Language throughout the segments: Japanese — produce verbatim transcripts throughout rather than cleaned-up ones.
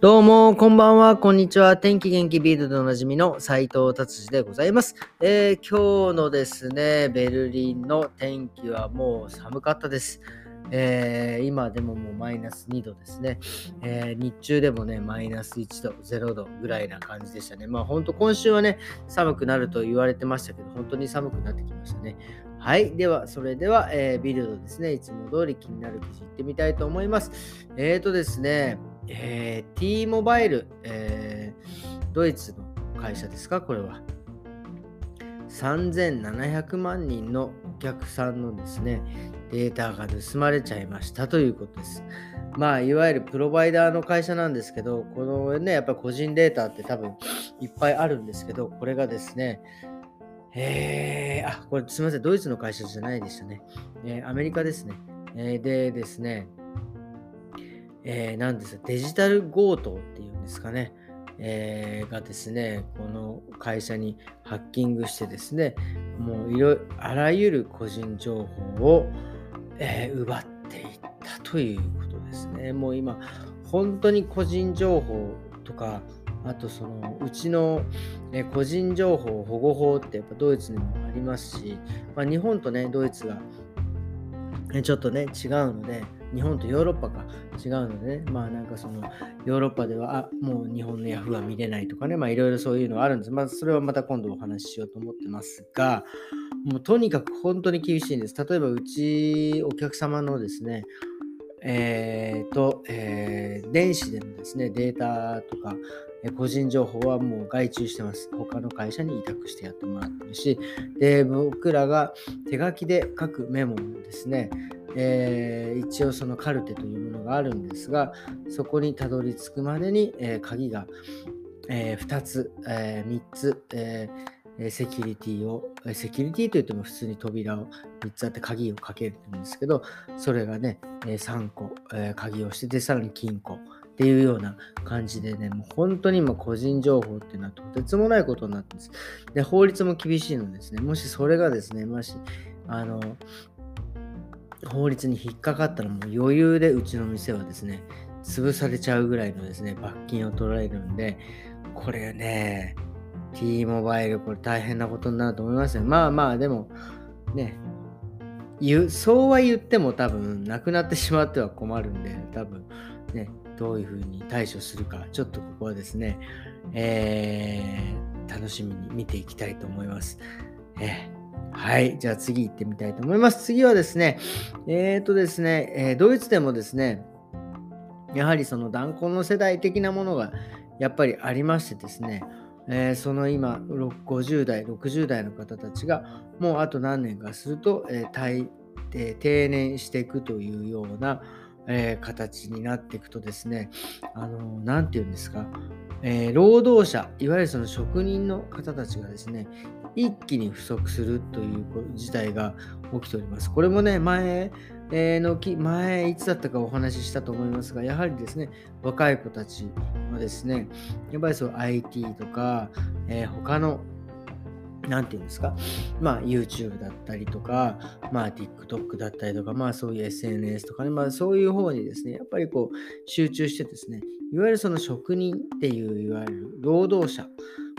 どうも、こんばんは、こんにちは。天気元気ビールでおなじみの斉藤達司でございます、えー。今日のですね、ベルリンの天気はもう寒かったです。えー、今でももうマイナスにどですね、えー。日中でもね、マイナスいちど、ゼロどぐらいな感じでしたね。まあ本当今週はね、寒くなると言われてましたけど、本当に寒くなってきましたね。はい。では、それでは、えー、ビルドですね、いつも通り気になる記事行ってみたいと思います。えーとですね、えー、T モバイル、えー、ドイツの会社ですか、これは。さんぜんななひゃくまんにんのお客さんのですね、データが盗まれちゃいましたということです。まあ、いわゆるプロバイダーの会社なんですけど、このね、やっぱり個人データって多分いっぱいあるんですけど、これがですね、えー、あ、これすみません、ドイツの会社じゃないでしたね。えー、アメリカですね。えー、でですね、えー、なんですか、デジタル強盗っていうんですかね、えー、がですね、この会社にハッキングしてですね、もういろ、あらゆる個人情報を、えー、奪っていったということですね。もう今、本当に個人情報とか、あとそのうちの個人情報保護法ってやっぱドイツにもありますし、まあ、日本とねドイツがちょっとね違うので、日本とヨーロッパが違うのでね、まあなんかそのヨーロッパではあもう日本のヤフーは見れないとかね、まあいろいろそういうのあるんです。まあそれはまた今度お話ししようと思ってますが、もうとにかく本当に厳しいんです。例えばうちお客様のですね、えーとえー、電子でのですねデータとか個人情報はもう外注してます。他の会社に委託してやってもらってるし、で僕らが手書きで書くメモもですね、えー、一応そのカルテというものがあるんですが、そこにたどり着くまでに、えー、鍵が、えー、ふたつ、えー、みっつ、えーセキュリティを、セキュリティといっても普通に扉をみっつあって鍵をかけるんですけど、それがね、さんこ鍵をしてて、さらに金庫っていうような感じでね、もう本当に今個人情報っていうのはとてつもないことになってます。で、法律も厳しいのですね、もしそれがですね、もし、あの、法律に引っかかったらもう余裕でうちの店はですね、潰されちゃうぐらいのですね、罰金を取られるんで、これね、T モバイル、これ大変なことになると思いますよ。まあまあ、でもね、そうは言っても多分なくなってしまっては困るんで、多分ね、どういうふうに対処するか、ちょっとここはですね、えー、楽しみに見ていきたいと思います。えーはい、じゃあ次行ってみたいと思います。次はですね、えーとですね、えー、ドイツでもですね、やはりその断交の世代的なものがやっぱりありましてですね、えー、その今ごじゅうだいろくじゅうだいの方たちがもうあと何年かすると、えー退えー、定年していくというような、えー、形になっていくとですね、あのー、なんていうんですか、えー、労働者、いわゆるその職人の方たちがですね、一気に不足するという事態が起きております。これもね、前のき前いつだったかお話ししたと思いますが、やはりですね、若い子たちはですね、やっぱりそう アイティー とか、えー、他のなんていうんですか、まあ YouTube だったりとか、まあ TikTok だったりとか、まあそういう エスエヌエス とかね、まあそういう方にですね、やっぱりこう集中してですね、いわゆるその職人っていういわゆる労働者、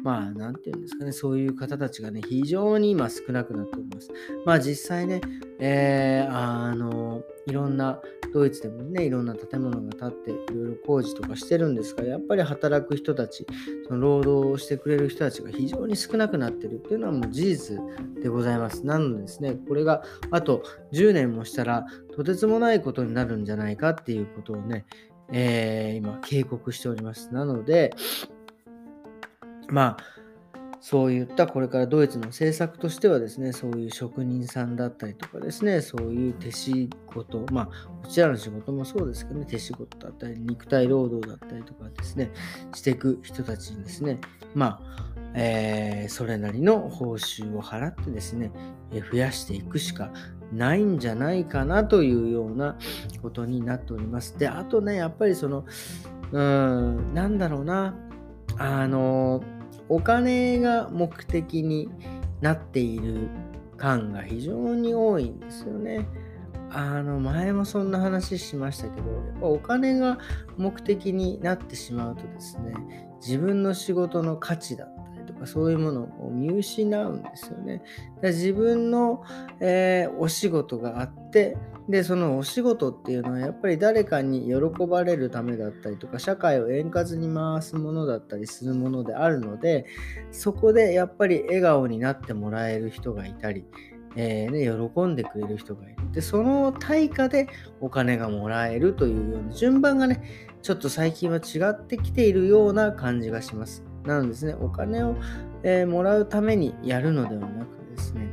まあなんていうんですかね、そういう方たちがね、非常に今少なくなっております。まあ実際ね、えー、あのいろんなドイツでもね、いろんな建物が建っていろいろ工事とかしてるんですが、やっぱり働く人たち、その労働をしてくれる人たちが非常に少なくなってるっていうのはもう事実でございます。なのでですね、これがあとじゅうねんもしたらとてつもないことになるんじゃないかっていうことをね、えー、今警告しております。なので、まあそういったこれからドイツの政策としてはですね、そういう職人さんだったりとかですね、そういう手仕事、まあこちらの仕事もそうですけどね、手仕事だったり肉体労働だったりとかですね、していく人たちにですね、まあ、えー、それなりの報酬を払ってですね、増やしていくしかないんじゃないかなというようなことになっております。で、あとね、やっぱりそのうーんなんだろうな、あのお金が目的になっている感が非常に多いんですよね。あの前もそんな話しましたけど、やっぱお金が目的になってしまうとですね、自分の仕事の価値だったりとかそういうものを見失うんですよね。で、自分の、えー、お仕事があって、でそのお仕事っていうのはやっぱり誰かに喜ばれるためだったりとか、社会を円滑に回すものだったりするものであるので、そこでやっぱり笑顔になってもらえる人がいたり、えーね、喜んでくれる人がいる。で、その対価でお金がもらえるというような順番がね、ちょっと最近は違ってきているような感じがします。なのでですね、お金を、えー、もらうためにやるのではなくてですね、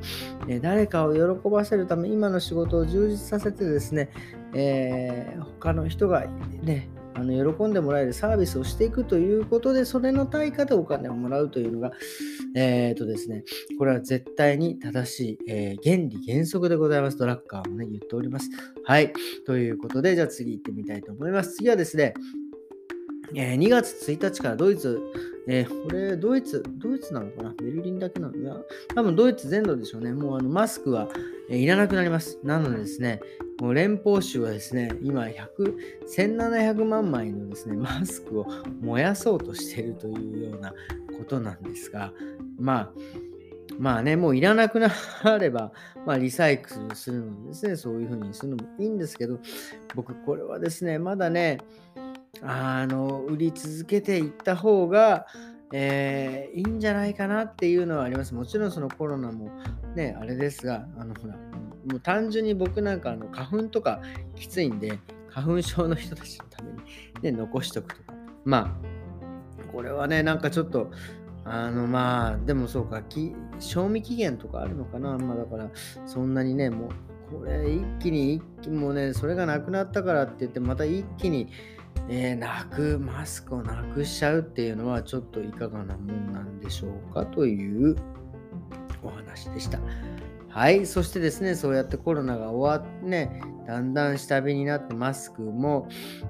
えー、誰かを喜ばせるため、今の仕事を充実させてですね、えー、他の人がね、あの喜んでもらえるサービスをしていくということで、それの対価でお金をもらうというのが、えーとですね、これは絶対に正しい、えー、原理原則でございます。ドラッカーもね、言っております。はい。ということで、じゃあ次行ってみたいと思います。次はですね、えー、にがつついたちからドイツ、えー、これドイツ、ドイツなのかな、ベルリンだけなのかな、多分ドイツ全土でしょうね。もうあのマスクは、えー、いらなくなります。なのでですね、もう連邦州はですね、今せんななひゃくまんまいのですね、マスクを燃やそうとしているというようなことなんですが、まあ、まあね、もういらなくなれば、まあ、リサイクルするのもですね、そういうふうにするのもいいんですけど、僕これはですね、まだね、あの売り続けていった方が、えー、いいんじゃないかなっていうのはあります。もちろんそのコロナもねあれですが、あのほらもう単純に僕なんかあの花粉とかきついんで、花粉症の人たちのために、ね、残しとくとか、まあこれはねなんかちょっとあのまあでもそうか、賞味期限とかあるのかな、まあだからそんなにねもうこれ一気に一気もうねそれがなくなったからって言ってまた一気にえー、なくマスクをなくしちゃうっていうのはちょっといかがなもんなんでしょうかというお話でした。はい。そしてですね、そうやってコロナが終わってね、だんだん下火になってマスクも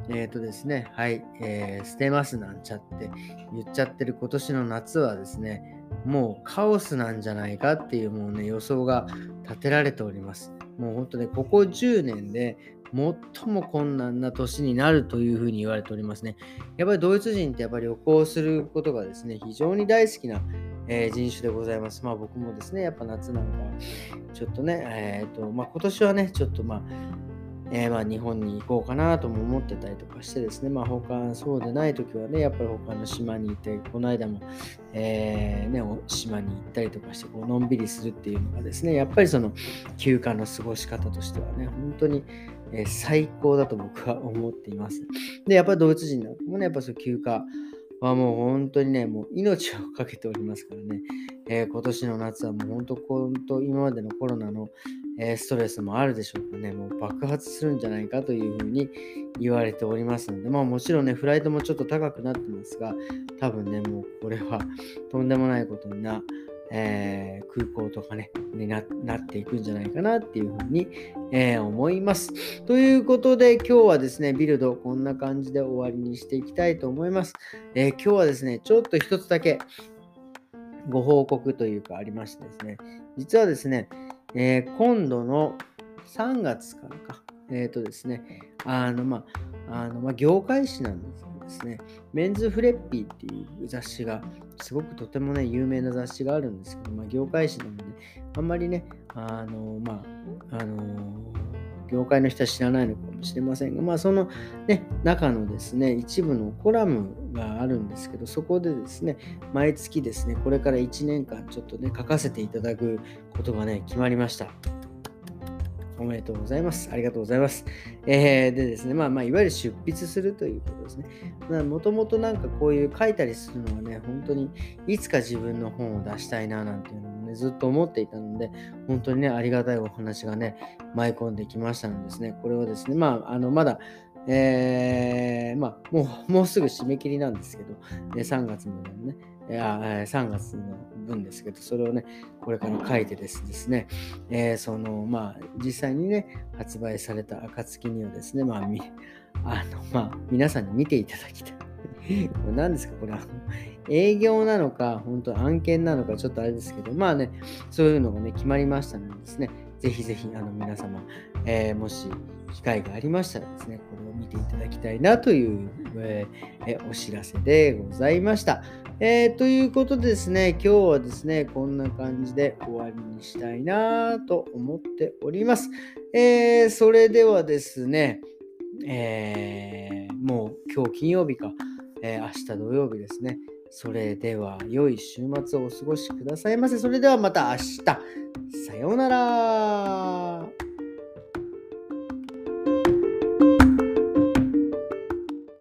えっとですねはい、えー、捨てますなんちゃって言っちゃってる今年の夏はですね、もうカオスなんじゃないかっていうもうね予想が立てられております。もう本当ね、ここじゅうねんで最も困難な年になるというふうに言われておりますね。やっぱりドイツ人ってやっぱり旅行することがですね、非常に大好きな、えー、人種でございます。まあ僕もですね、やっぱ夏なんかちょっとね、えーとまあ、今年はね、ちょっとまあ、えー、まあ日本に行こうかなとも思ってたりとかしてですね、まあ他そうでない時はね、やっぱり他の島に行って、この間も、えー、ね、島に行ったりとかして、こうのんびりするっていうのがですね、やっぱりその休暇の過ごし方としてはね、本当にえー、最高だと僕は思っています。で、やっぱりドイツ人なんかもね、やっぱり休暇はもう本当にね、もう命をかけておりますからね、えー、今年の夏はもう本当、本当今までのコロナの、えー、ストレスもあるでしょうかね、もう爆発するんじゃないかというふうに言われておりますので、まあもちろんね、フライトもちょっと高くなってますが、多分ね、もうこれはとんでもないことになえー、空港とかねに な, なっていくんじゃないかなっていうふうに、えー、思います。ということで今日はですね、ビルドこんな感じで終わりにしていきたいと思います。えー、今日はですね、ちょっと一つだけご報告というかありましてですね、実はですね、えー、今度のさんがつからか、えっ、ー、とですね、あのまあ、あのまあ業界誌なんですけどですね、メンズフレッピーっていう雑誌がすごくとてもね有名な雑誌があるんですけど、まあ、業界誌なのであんまりねあのまああの業界の人は知らないのかもしれませんが、まあそのね中のですね一部のコラムがあるんですけど、そこでですね毎月ですねこれからいちねんかんちょっとね書かせていただくことがね決まりました。おめでとうございます。ありがとうございます。えー、でですね、まあまあ、いわゆる出筆するということですね。もともとなんかこういう書いたりするのはね、本当にいつか自分の本を出したいななんていうのもね、ずっと思っていたので、本当にね、ありがたいお話がね、舞い込んできましたのでですね、これはですね、まあ、あの、まだ、えー、まあ、もう、もうすぐ締め切りなんですけど、さんがつまでのね、いやさんがつの分ですけど、それをねこれから書いてですですね、えー、そのまあ実際にね発売された暁にはですね、まあみあのまあ皆さんに見ていただきたい。これ何ですかこれ、営業なのか本当案件なのかちょっとあれですけど、まあねそういうのがね決まりましたのでですね、ぜひぜひあの皆様、えー、もし機会がありましたらですね、これを見ていただきたいなという、えー、お知らせでございました。えー、ということでですね、今日はですね、こんな感じで終わりにしたいなと思っております。えー、それではですね、えー、もう今日金曜日か、えー、明日土曜日ですね。それでは良い週末をお過ごしくださいませ。それではまた明日。さようなら。